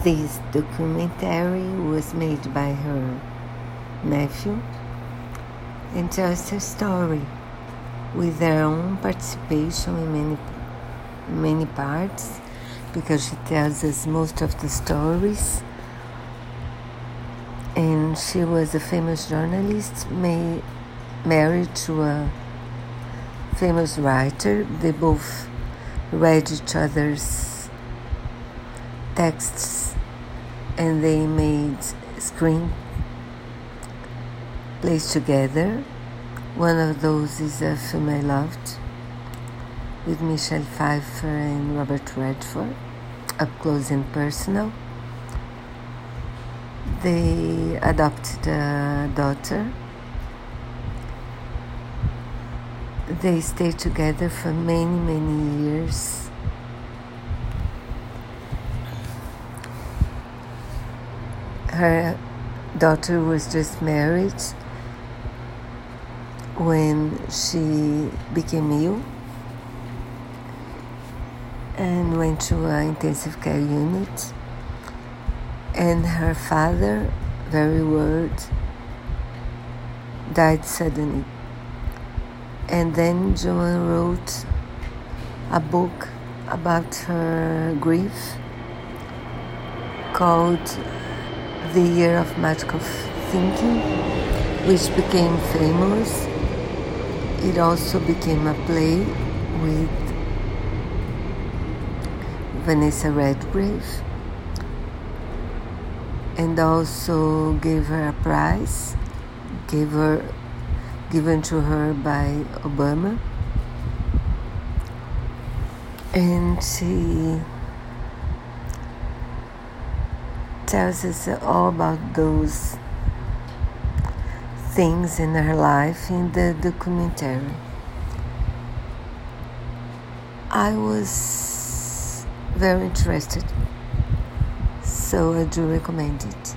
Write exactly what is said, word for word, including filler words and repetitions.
This documentary was made by her nephew and tells her story with her own participation in many, many parts, because she tells us most of the stories. And she was a famous journalist, may, married to a famous writer. They both read each other's texts and they made screen plays together. One of those is a film I loved, with Michelle Pfeiffer and Robert Redford, Up Close and Personal. They adopted a daughter. They stayed together for many, many years. Her daughter was just married when she became ill and went to an intensive care unit. And her father, very worried, died suddenly. And then Joan wrote a book about her grief called The Year of Magical Thinking, which became famous. It also became a play with Vanessa Redgrave, and also gave her a prize, gave her given to her by Obama. And she tells us all about those things in her life in the documentary. I was very interested, so I do recommend it.